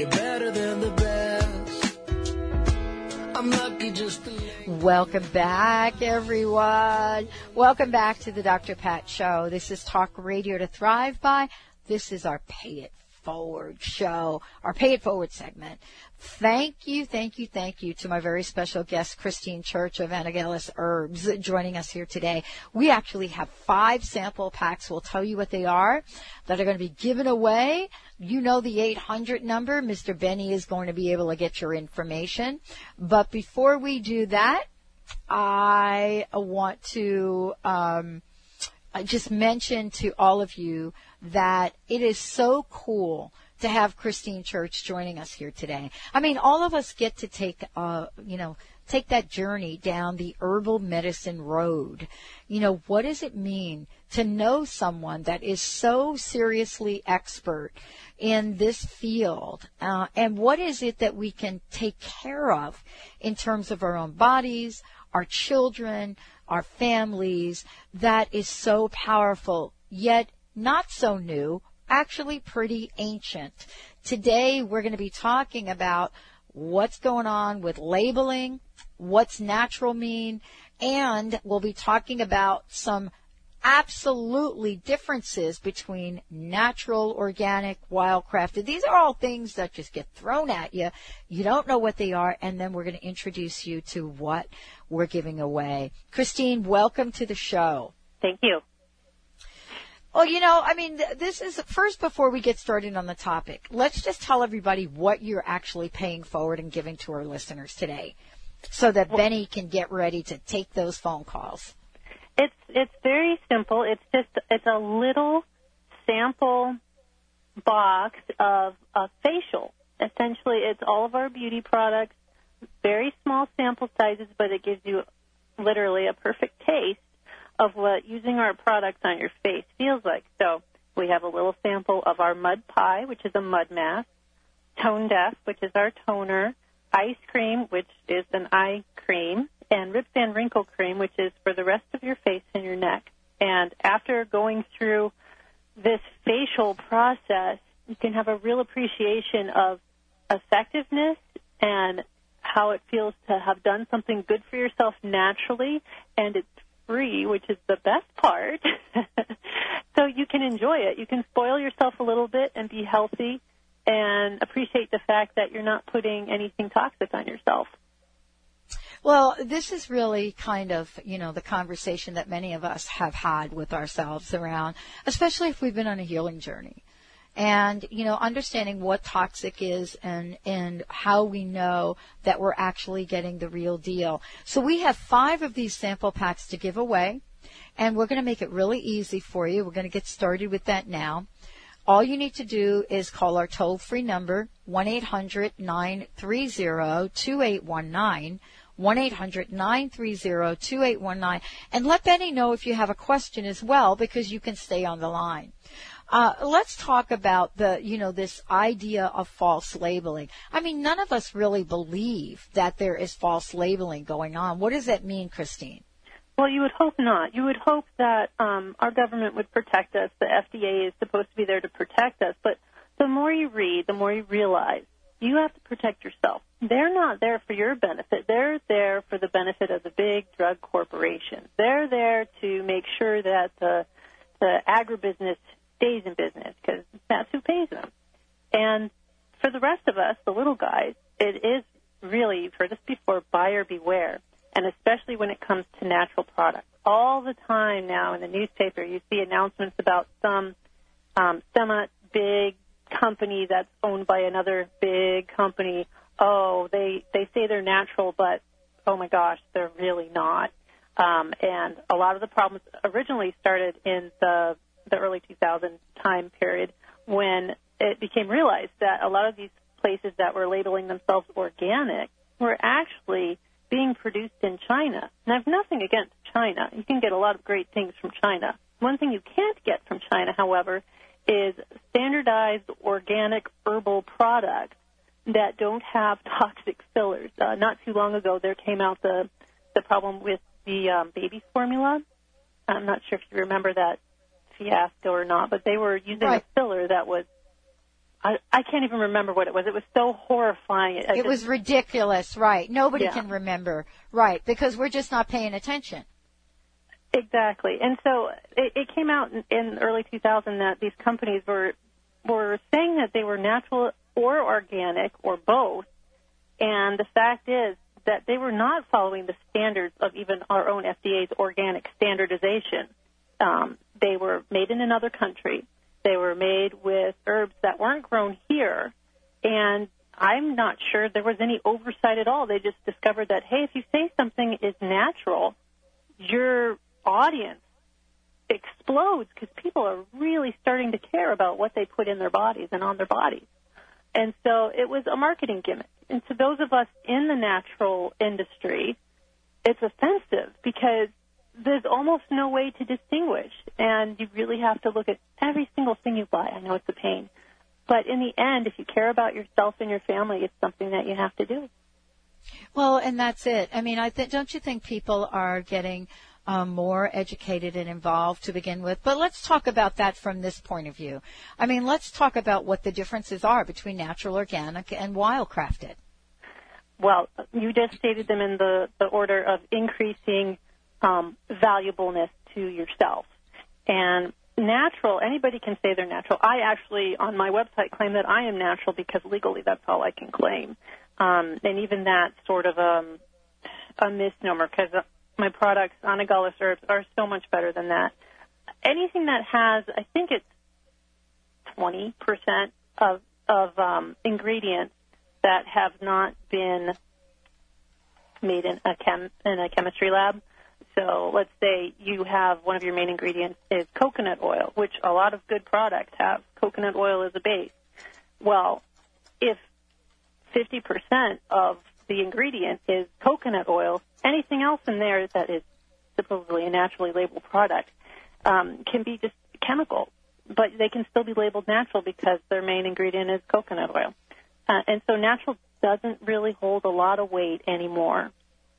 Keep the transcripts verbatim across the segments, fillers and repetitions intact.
You're better than the best. I'm lucky just to... Welcome back, everyone. Welcome back to the Doctor Pat Show. This is Talk Radio to Thrive By. This is our Pay It Forward show, our Pay It Forward segment. Thank you, thank you, thank you to my very special guest, Christine Church of Anagallis Herbs, joining us here today. We actually have five sample packs. We'll tell you what they are that are going to be given away. You know the eight hundred number. Mister Benny is going to be able to get your information. But before we do that, I want to um, just mention to all of you that it is so cool to have Christine Church joining us here today. I mean, all of us get to take, uh, you know, take that journey down the herbal medicine road. You know, what does it mean to know someone that is so seriously expert in this field? Uh, and what is it that we can take care of in terms of our own bodies, our children, our families, that is so powerful, yet not so new, actually pretty ancient. Today we're going to be talking about what's going on with labeling, what's natural mean, and we'll be talking about some absolutely differences between natural, organic, wildcrafted. These are all things that just get thrown at you. You don't know what they are, and then we're going to introduce you to what we're giving away. Christine, welcome to the show. Thank you. Well, you know, I mean, this is first, before we get started on the topic, let's just tell everybody what you're actually paying forward and giving to our listeners today so that Benny can get ready to take those phone calls. It's it's very simple. It's just it's a little sample box of a facial. Essentially, it's all of our beauty products, very small sample sizes, but it gives you literally a perfect taste of what using our products on your face feels like. So we have a little sample of our Mud Pie, which is a mud mask, Tone Def, which is our toner, Ice Cream, which is an eye cream, and Rip Van Wrinkle Cream, which is for the rest of your face and your neck. And after going through this facial process, you can have a real appreciation of effectiveness and how it feels to have done something good for yourself naturally, and it's free, which is the best part. So you can enjoy it. You can spoil yourself a little bit and be healthy and appreciate the fact that you're not putting anything toxic on yourself. Well, this is really kind of, you know, the conversation that many of us have had with ourselves around, especially if we've been on a healing journey. And, you know, understanding what toxic is and, and how we know that we're actually getting the real deal. So we have five of these sample packs to give away, and we're going to make it really easy for you. We're going to get started with that now. All you need to do is call our toll-free number, one eight hundred nine three zero two eight one nine. one eight hundred nine three zero two eight one nine. And let Benny know if you have a question as well, because you can stay on the line. Uh, let's talk about the, you know, this idea of false labeling. I mean, none of us really believe that there is false labeling going on. What does that mean, Christine? Well, you would hope not. You would hope that um, our government would protect us. The F D A is supposed to be there to protect us. But the more you read, the more you realize you have to protect yourself. They're not there for your benefit. They're there for the benefit of the big drug corporations. They're there to make sure that the, the agribusiness stays in business, because that's who pays them. And for the rest of us, the little guys, it is really, you've heard this before, buyer beware, and especially when it comes to natural products. All the time now in the newspaper, you see announcements about some um, semi-big company that's owned by another big company. Oh, they, they say they're natural, but, oh, my gosh, they're really not. Um, and a lot of the problems originally started in the the early two thousand time period, when it became realized that a lot of these places that were labeling themselves organic were actually being produced in China. And I have nothing against China. You can get a lot of great things from China. One thing you can't get from China, however, is standardized organic herbal products that don't have toxic fillers. Uh, not too long ago, there came out the, the problem with the um, baby formula. I'm not sure if you remember that fiasco or not, but they were using right. a filler that was I, I can't even remember what it was. It was so horrifying. I it just, was ridiculous, right. Nobody yeah. can remember, right, because we're just not paying attention. Exactly. And so it, it came out in, in early two thousand that these companies were were saying that they were natural or organic or both, and the fact is that they were not following the standards of even our own F D A's organic standardization. Um, they were made in another country. They were made with herbs that weren't grown here, and I'm not sure there was any oversight at all. They just discovered that, hey, if you say something is natural, your audience explodes because people are really starting to care about what they put in their bodies and on their bodies. And so it was a marketing gimmick. And to those of us in the natural industry, it's offensive because there's almost no way to distinguish, and you really have to look at every single thing you buy. I know it's a pain, but in the end, if you care about yourself and your family, it's something that you have to do. Well, and that's it. I mean, I th- don't you think people are getting um, more educated and involved to begin with? But let's talk about that from this point of view. I mean, let's talk about what the differences are between natural, organic, and wildcrafted. Well, you just stated them in the, the order of increasing Um, valuableness to yourself. And natural, anybody can say they're natural. I actually, on my website, claim that I am natural because legally that's all I can claim. Um, and even that's sort of a, a misnomer because my products, Anagallis Herbs, are so much better than that. Anything that has, I think it's twenty percent of, of um, ingredients that have not been made in a, chem, in a chemistry lab. So let's say you have one of your main ingredients is coconut oil, which a lot of good products have. Coconut oil is a base. Well, if fifty percent of the ingredient is coconut oil, anything else in there that is supposedly a naturally labeled product um, can be just chemical, but they can still be labeled natural because their main ingredient is coconut oil. Uh, and so natural doesn't really hold a lot of weight anymore.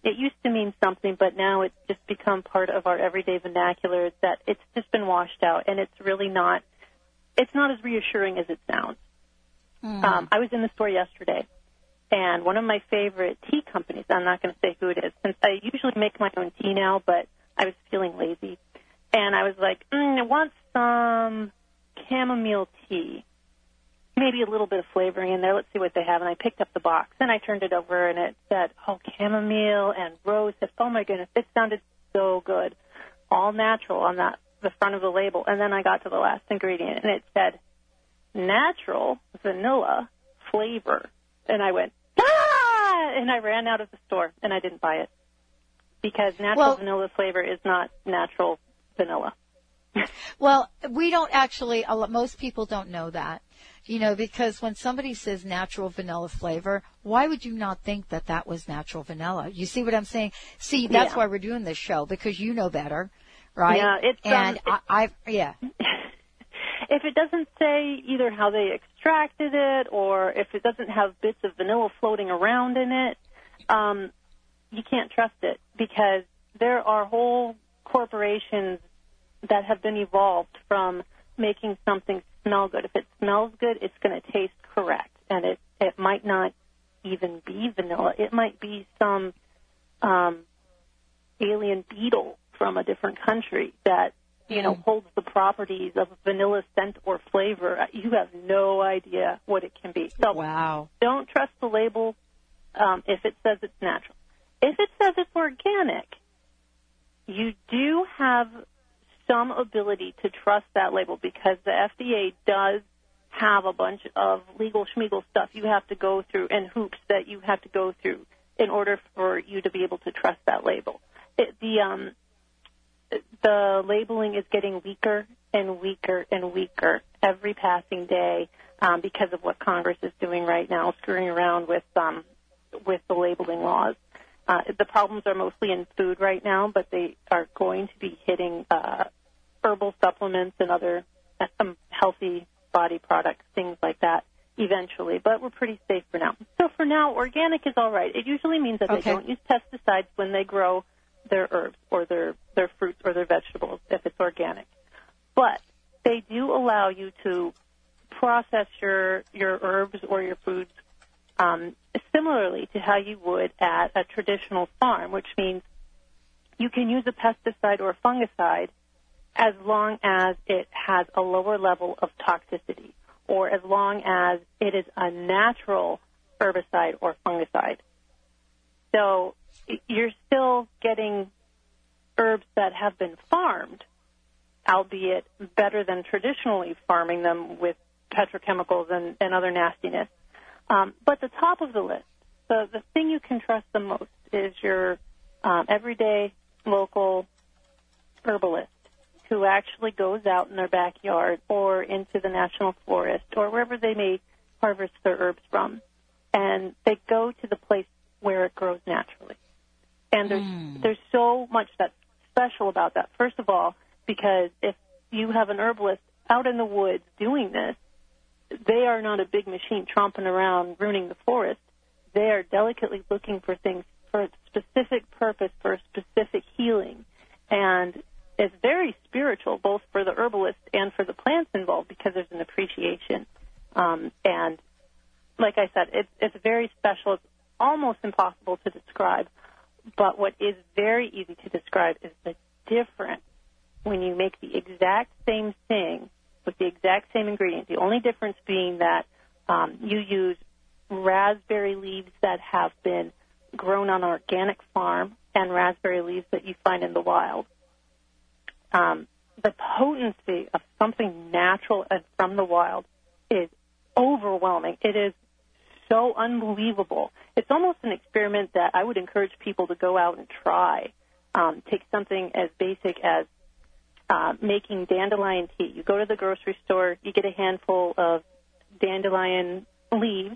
It used to mean something, but now it's just become part of our everyday vernacular that it's just been washed out, and it's really not, it's not as reassuring as it sounds. Mm. Um, I was in the store yesterday, and one of my favorite tea companies, I'm not going to say who it is, since I usually make my own tea now, but I was feeling lazy, and I was like, mm, I want some chamomile tea, maybe a little bit of flavoring in there. Let's see what they have. And I picked up the box, and I turned it over, and it said, oh, chamomile and rose. Oh, my goodness, it sounded so good, all natural on that the front of the label. And then I got to the last ingredient, and it said, natural vanilla flavor. And I went, ah! And I ran out of the store, and I didn't buy it because natural well, vanilla flavor is not natural vanilla. Well, we don't actually, most people don't know that. You know, because when somebody says natural vanilla flavor, why would you not think that that was natural vanilla? You see what I'm saying? See, that's yeah. why we're doing this show, because you know better, right? Yeah, it's, and um, I, it, I, yeah. If it doesn't say either how they extracted it or if it doesn't have bits of vanilla floating around in it, um, you can't trust it because there are whole corporations that have been evolved from making something smell good. If it smells good, it's going to taste correct, and it it might not even be vanilla. It might be some um, alien beetle from a different country that you know holds the properties of vanilla scent or flavor. You have no idea what it can be. So wow. Don't trust the label um, if it says it's natural. If it says it's organic, you do have some ability to trust that label because the F D A does have a bunch of legal schmegal stuff you have to go through and hoops that you have to go through in order for you to be able to trust that label. It, the um, the labeling is getting weaker and weaker and weaker every passing day um, because of what Congress is doing right now, screwing around with um, with the labeling laws. Uh, the problems are mostly in food right now, but they are going to be hitting uh, herbal supplements and other um, healthy body products, things like that, eventually. But we're pretty safe for now. So for now, organic is all right. It usually means that okay. they don't use pesticides when they grow their herbs or their, their fruits or their vegetables if it's organic. But they do allow you to process your, your herbs or your foods um, similarly to how you would at a traditional farm, which means you can use a pesticide or a fungicide as long as it has a lower level of toxicity or as long as it is a natural herbicide or fungicide. So you're still getting herbs that have been farmed, albeit better than traditionally farming them with petrochemicals and, and other nastiness. Um, but the top of the list, the, the thing you can trust the most is your um, everyday local herbalist who actually goes out in their backyard or into the national forest or wherever they may harvest their herbs from. And they go to the place where it grows naturally. And there's, mm. there's so much that's special about that. First of all, because if you have an herbalist out in the woods doing this, they are not a big machine tromping around ruining the forest. They are delicately looking for things for a specific purpose, for a specific healing. And it's very spiritual, both for the herbalist and for the plants involved, because there's an appreciation. Um, and like I said, it's, it's very special. It's almost impossible to describe. But what is very easy to describe is the difference when you make the exact same thing with the exact same ingredient. The only difference being that um, you use raspberry leaves that have been grown on an organic farm and raspberry leaves that you find in the wild. Um, the potency of something natural and from the wild is overwhelming. It is so unbelievable. It's almost an experiment that I would encourage people to go out and try. Um, take something as basic as uh, making dandelion tea. You go to the grocery store, you get a handful of dandelion leaves,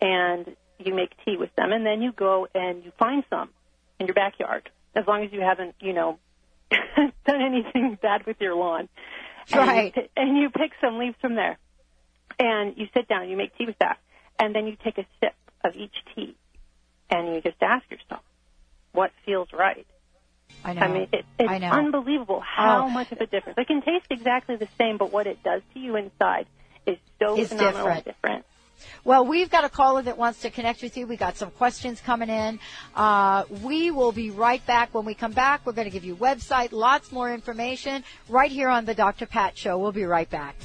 and you make tea with them. And then you go and you find some in your backyard, as long as you haven't, you know, done anything bad with your lawn. Right. And you, and you pick some leaves from there. And you sit down, you make tea with that. And then you take a sip of each tea, and you just ask yourself, what feels right? I know. I mean, it, it's I know. unbelievable how oh. much of a difference. It can taste exactly the same, but what it does to you inside is so it's phenomenally different. different. Well, we've got a caller that wants to connect with you. We got some questions coming in. Uh, we will be right back. When we come back, we're going to give you website, lots more information right here on The Doctor Pat Show. We'll be right back.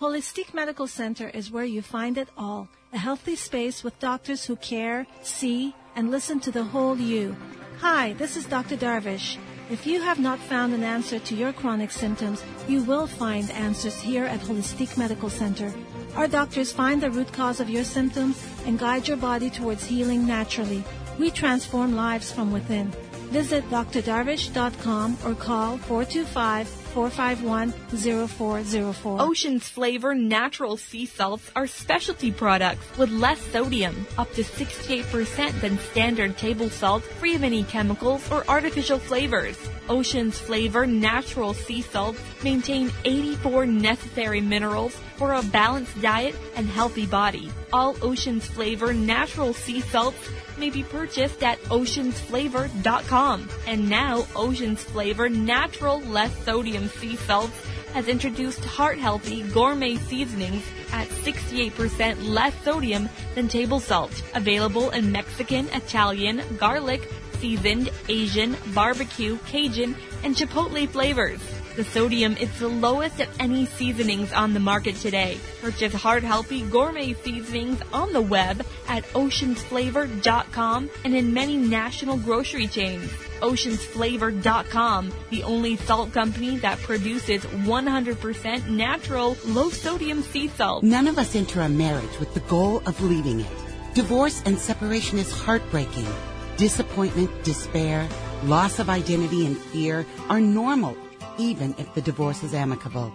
Holistique Medical Center is where you find it all. A healthy space with doctors who care, see, and listen to the whole you. Hi, this is Doctor Darvish. If you have not found an answer to your chronic symptoms, you will find answers here at Holistique Medical Center. Our doctors find the root cause of your symptoms and guide your body towards healing naturally. We transform lives from within. Visit d r darvish dot com or call four two five, four five one, zero four zero four. Ocean's Flavor natural sea salts are specialty products with less sodium, up to sixty-eight percent than standard table salt, free of any chemicals or artificial flavors. Ocean's Flavor natural sea salts maintain eighty-four necessary minerals for a balanced diet and healthy body. All Ocean's Flavor natural sea salts may be purchased at oceans flavor dot com. And now Ocean's Flavor natural less sodium sea salts has introduced heart-healthy gourmet seasonings at sixty-eight percent less sodium than table salt. Available in Mexican, Italian, garlic, seasoned, Asian, barbecue, Cajun, and Chipotle flavors. The sodium is the lowest of any seasonings on the market today. Purchase heart-healthy gourmet seasonings on the web at oceans flavor dot com and in many national grocery chains. oceans flavor dot com, the only salt company that produces one hundred percent natural, low-sodium sea salt. None of us enter a marriage with the goal of leaving it. Divorce and separation is heartbreaking. Disappointment, despair, loss of identity, and fear are normal, even if the divorce is amicable.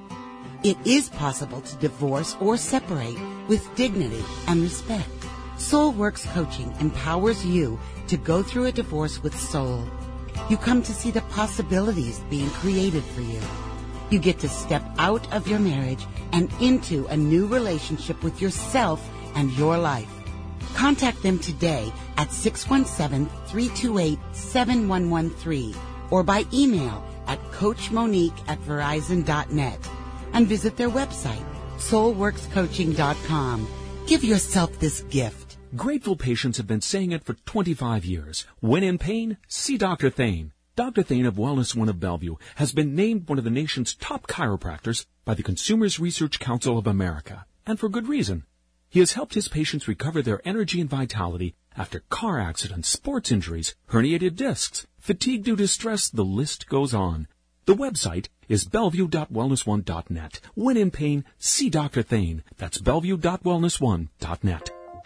It is possible to divorce or separate with dignity and respect. Soul Works Coaching empowers you to go through a divorce with soul. You come to see the possibilities being created for you. You get to step out of your marriage and into a new relationship with yourself and your life. Contact them today at six one seven, three two eight, seven one one three or by email at coachmonique at verizon dot net and visit their website, soul works coaching dot com. Give yourself this gift. Grateful patients have been saying it for twenty-five years. When in pain, see Doctor Thane. Doctor Thane of Wellness One of Bellevue has been named one of the nation's top chiropractors by the Consumers Research Council of America, and for good reason. He has helped his patients recover their energy and vitality after car accidents, sports injuries, herniated discs, fatigue due to stress, the list goes on. The website is bellevue dot wellness one dot net. When in pain, see Doctor Thane. That's bellevue dot wellness one dot net.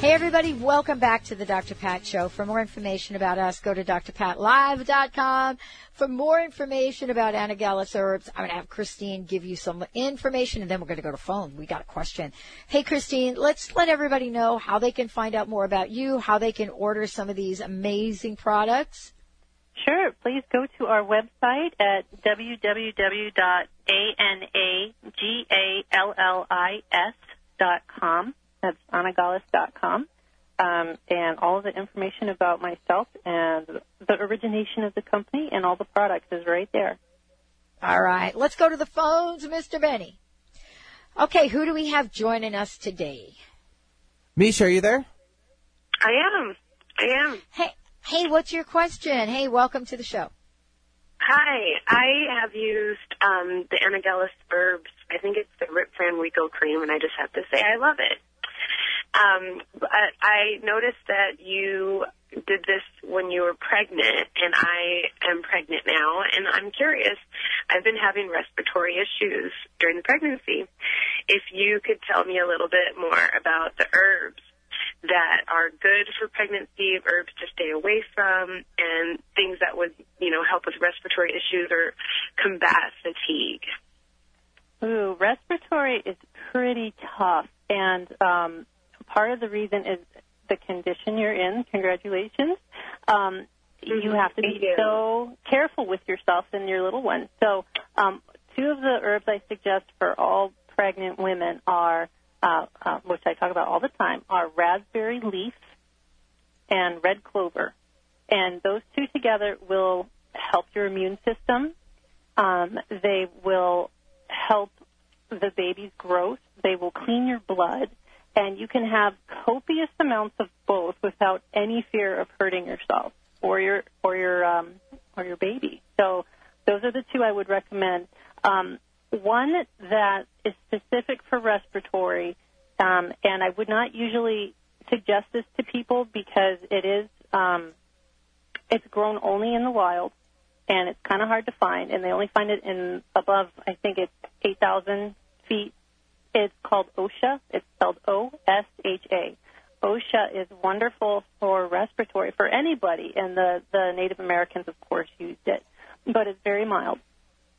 Hey, everybody, welcome back to the Doctor Pat Show. For more information about us, go to d r pat live dot com. For more information about Anagallis Herbs, I'm going to have Christine give you some information, and then we're going to go to phone. We got a question. Hey, Christine, let's let everybody know how they can find out more about you, how they can order some of these amazing products. Sure. Please go to our website at w w w dot anagallis dot com. That's anagallis dot com, um, and all of the information about myself and the origination of the company and all the products is right there. All right. Let's go to the phones, Mister Benny. Okay, who do we have joining us today? Misha, are you there? I am. I am. Hey, hey, what's your question? Hey, welcome to the show. Hi. I have used um, the Anagallis Herbs. I think it's the Rip Van Wrinkle Cream, and I just have to say I love it. Um, I, I noticed that you did this when you were pregnant, and I am pregnant now, and I'm curious. I've been having respiratory issues during the pregnancy. If you could tell me a little bit more about the herbs that are good for pregnancy, herbs to stay away from, and things that would, you know, help with respiratory issues or combat fatigue. Ooh, respiratory is pretty tough, and um, part of the reason is the condition you're in. Congratulations. Um, mm-hmm. You have to be so careful with yourself and your little one. So um, two of the herbs I suggest for all pregnant women are, uh, uh, which I talk about all the time, are raspberry leaf and red clover. And those two together will help your immune system. Um, they will help the baby's growth. They will clean your blood, and you can have copious amounts of both without any fear of hurting yourself or your or your um, or your baby. So those are the two I would recommend. Um, one that is specific for respiratory, um, and I would not usually suggest this to people because it is um, it's grown only in the wild. And it's kind of hard to find, and they only find it in above, I think it's eight thousand feet. It's called OSHA. It's spelled O S H A. OSHA is wonderful for respiratory, for anybody, and the, the Native Americans, of course, used it. But it's very mild,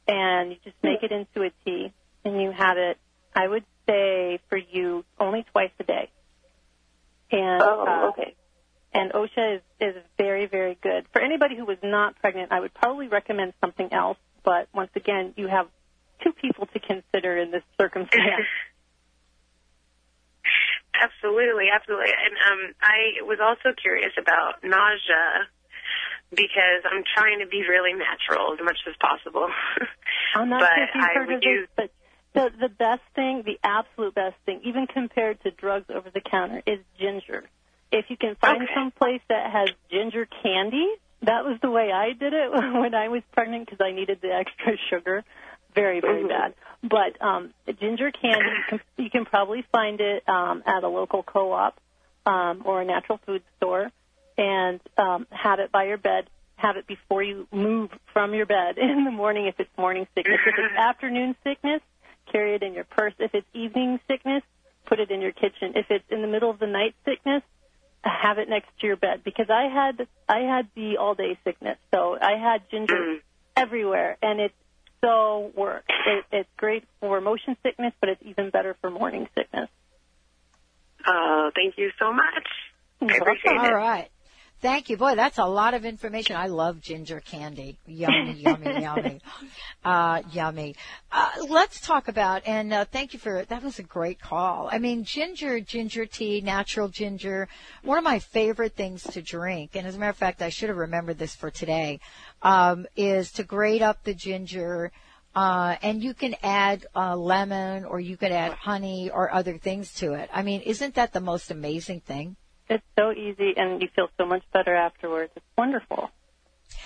and you just make it into a tea, and you have it, I would say, for you only twice a day. And, oh, okay. Uh, And OSHA is, is very, very good. For anybody who was not pregnant, I would probably recommend something else. But once again, you have two people to consider in this circumstance. Absolutely, absolutely. And um, I was also curious about nausea because I'm trying to be really natural as much as possible. I'm not but sure if you've heard of this, but the, the best thing, the absolute best thing, even compared to drugs over the counter, is ginger. If you can find okay. some place that has ginger candy, that was the way I did it when I was pregnant because I needed the extra sugar very, very bad. But um, ginger candy, you can, you can probably find it um, at a local co-op um, or a natural food store, and um, have it by your bed. Have it before you move from your bed in the morning if it's morning sickness. If it's afternoon sickness, carry it in your purse. If it's evening sickness, put it in your kitchen. If it's in the middle of the night sickness, have it next to your bed, because I had I had the all-day sickness, so I had ginger everywhere, and it so works. It, it's great for motion sickness, but it's even better for morning sickness. Oh, thank you so much. I appreciate it. All right. Thank you. Boy, that's a lot of information. I love ginger candy. Yummy, yummy, yummy. Uh, yummy. Uh, let's talk about, and uh, thank you for, that was a great call. I mean, ginger, ginger tea, natural ginger, one of my favorite things to drink, and as a matter of fact, I should have remembered this for today, um, is to grate up the ginger, uh, and you can add uh, lemon, or you could add honey or other things to it. I mean, isn't that the most amazing thing? It's so easy, and you feel so much better afterwards. It's wonderful.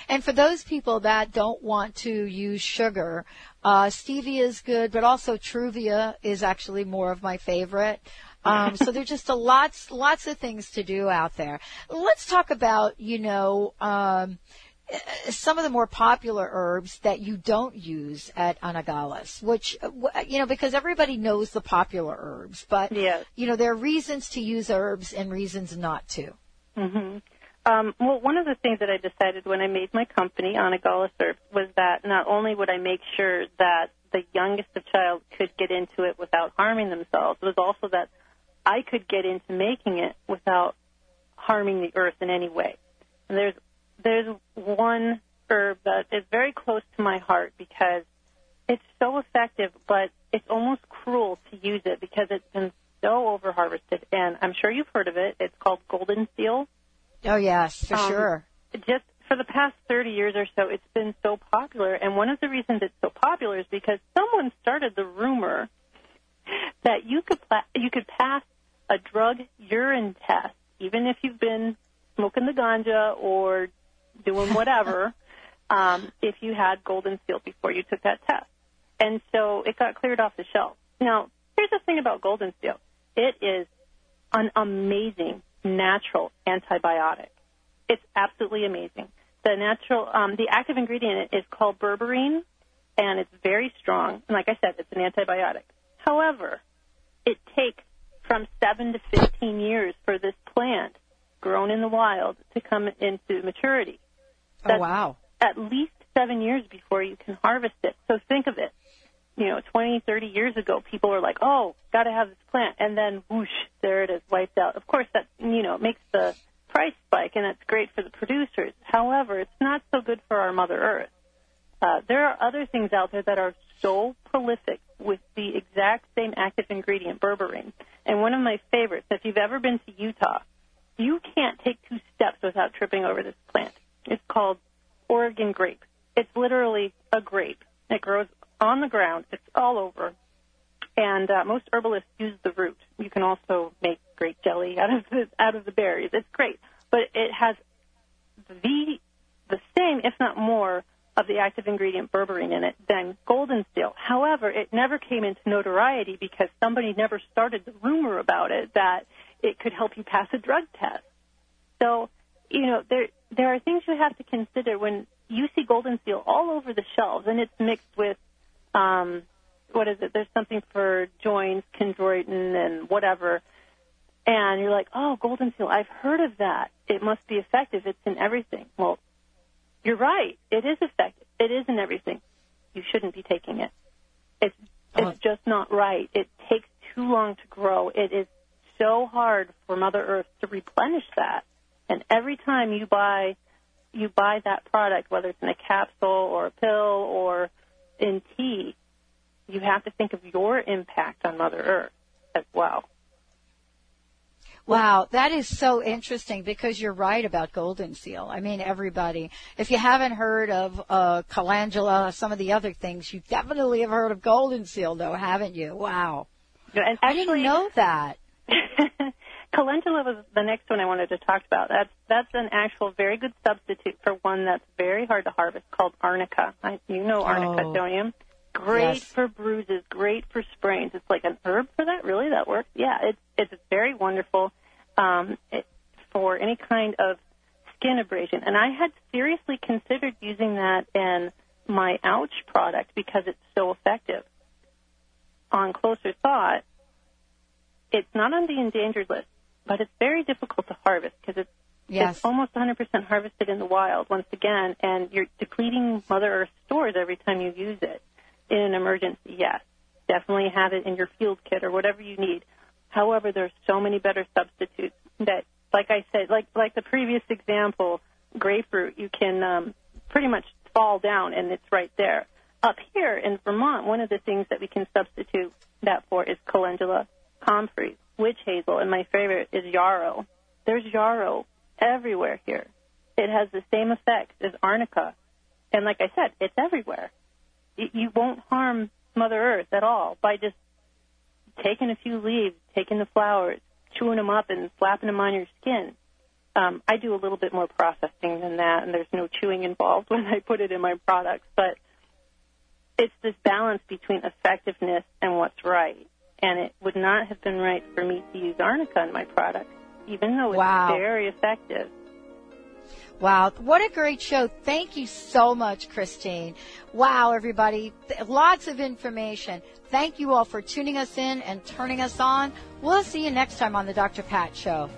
And for those people that don't want to use sugar, uh, stevia is good, but also Truvia is actually more of my favorite. Um, so there's just a lots, lots of things to do out there. Let's talk about, you know, um, some of the more popular herbs that you don't use at Anagallis, which, you know, because everybody knows the popular herbs, but, yes, you know, there are reasons to use herbs and reasons not to. Mm-hmm. Um, well, one of the things that I decided when I made my company, Anagallis Herbs, was that not only would I make sure that the youngest of child could get into it without harming themselves, it was also that I could get into making it without harming the earth in any way. And there's There's one herb that is very close to my heart because it's so effective, but it's almost cruel to use it because it's been so over-harvested. And I'm sure you've heard of it. It's called Golden Seal. Oh, yes, for um, sure. Just for the past thirty years or so, it's been so popular. And one of the reasons it's so popular is because someone started the rumor that you could pla- you could pass a drug urine test, even if you've been smoking the ganja or doing whatever, um, if you had Golden Seal before you took that test. And so it got cleared off the shelf. Now, here's the thing about Golden Seal. It is an amazing natural antibiotic. It's absolutely amazing. The natural, um, the active ingredient is called berberine, and it's very strong. And like I said, it's an antibiotic. However, it takes from seven to fifteen years for this plant grown in the wild to come into maturity. That's oh, wow. At least seven years before you can harvest it. So think of it. You know, twenty, thirty years ago, people were like, oh, got to have this plant. And then, whoosh, there it is, wiped out. Of course, that, you know, makes the price spike, and that's great for the producers. However, it's not so good for our Mother Earth. Uh, there are other things out there that are so prolific with the exact same active ingredient, berberine. And one of my favorites, if you've ever been to Utah, you can't take two steps without tripping over this plant. It's called Oregon grape. It's literally a grape. It grows on the ground. It's all over. And uh, most herbalists use the root. You can also make grape jelly out of the, out of the berries. It's great. But it has the the same, if not more, of the active ingredient berberine in it than Golden Seal. However, it never came into notoriety because somebody never started the rumor about it that it could help you pass a drug test. So, you know, there there are things you have to consider when you see Golden Seal all over the shelves, and it's mixed with, um, what is it? There's something for joints, chondroitin, and whatever. And you're like, oh, Golden Seal, I've heard of that. It must be effective. It's in everything. Well, you're right. It is effective. It is in everything. You shouldn't be taking it. It's, oh. it's just not right. It takes too long to grow. It is so hard for Mother Earth to replenish that. And every time you buy you buy that product, whether it's in a capsule or a pill or in tea, you have to think of your impact on Mother Earth as well. Wow, that is so interesting because you're right about Golden Seal. I mean, everybody, if you haven't heard of uh, calendula, some of the other things, you definitely have heard of Golden Seal, though, haven't you? Wow. And actually, I didn't know that. Calendula was the next one I wanted to talk about. That's that's an actual very good substitute for one that's very hard to harvest called arnica. I, you know arnica, oh, don't you? Great yes. for bruises, great for sprains. It's like an herb for that? Really? That works? Yeah, it's it's very wonderful um, it, for any kind of skin abrasion. And I had seriously considered using that in my ouch product because it's so effective. On closer thought, it's not on the endangered list, but it's very difficult to harvest because it's, yes. it's almost one hundred percent harvested in the wild once again, and you're depleting Mother Earth's stores every time you use it. In an emergency, yes, definitely have it in your field kit or whatever you need. However, there's so many better substitutes that, like I said, like like the previous example, grapefruit, you can um, pretty much fall down and it's right there. Up here in Vermont, one of the things that we can substitute that for is calendula, comfrey, witch hazel, and my favorite is yarrow. There's yarrow everywhere here. It has the same effect as arnica. And like I said, it's everywhere. You won't harm Mother Earth at all by just taking a few leaves, taking the flowers, chewing them up and slapping them on your skin. Um, I do a little bit more processing than that, and there's no chewing involved when I put it in my products, but it's this balance between effectiveness and what's right. And it would not have been right for me to use arnica in my product, even though it's wow. very effective. Wow. What a great show. Thank you so much, Christine. Wow, everybody. Th- lots of information. Thank you all for tuning us in and turning us on. We'll see you next time on The Doctor Pat Show.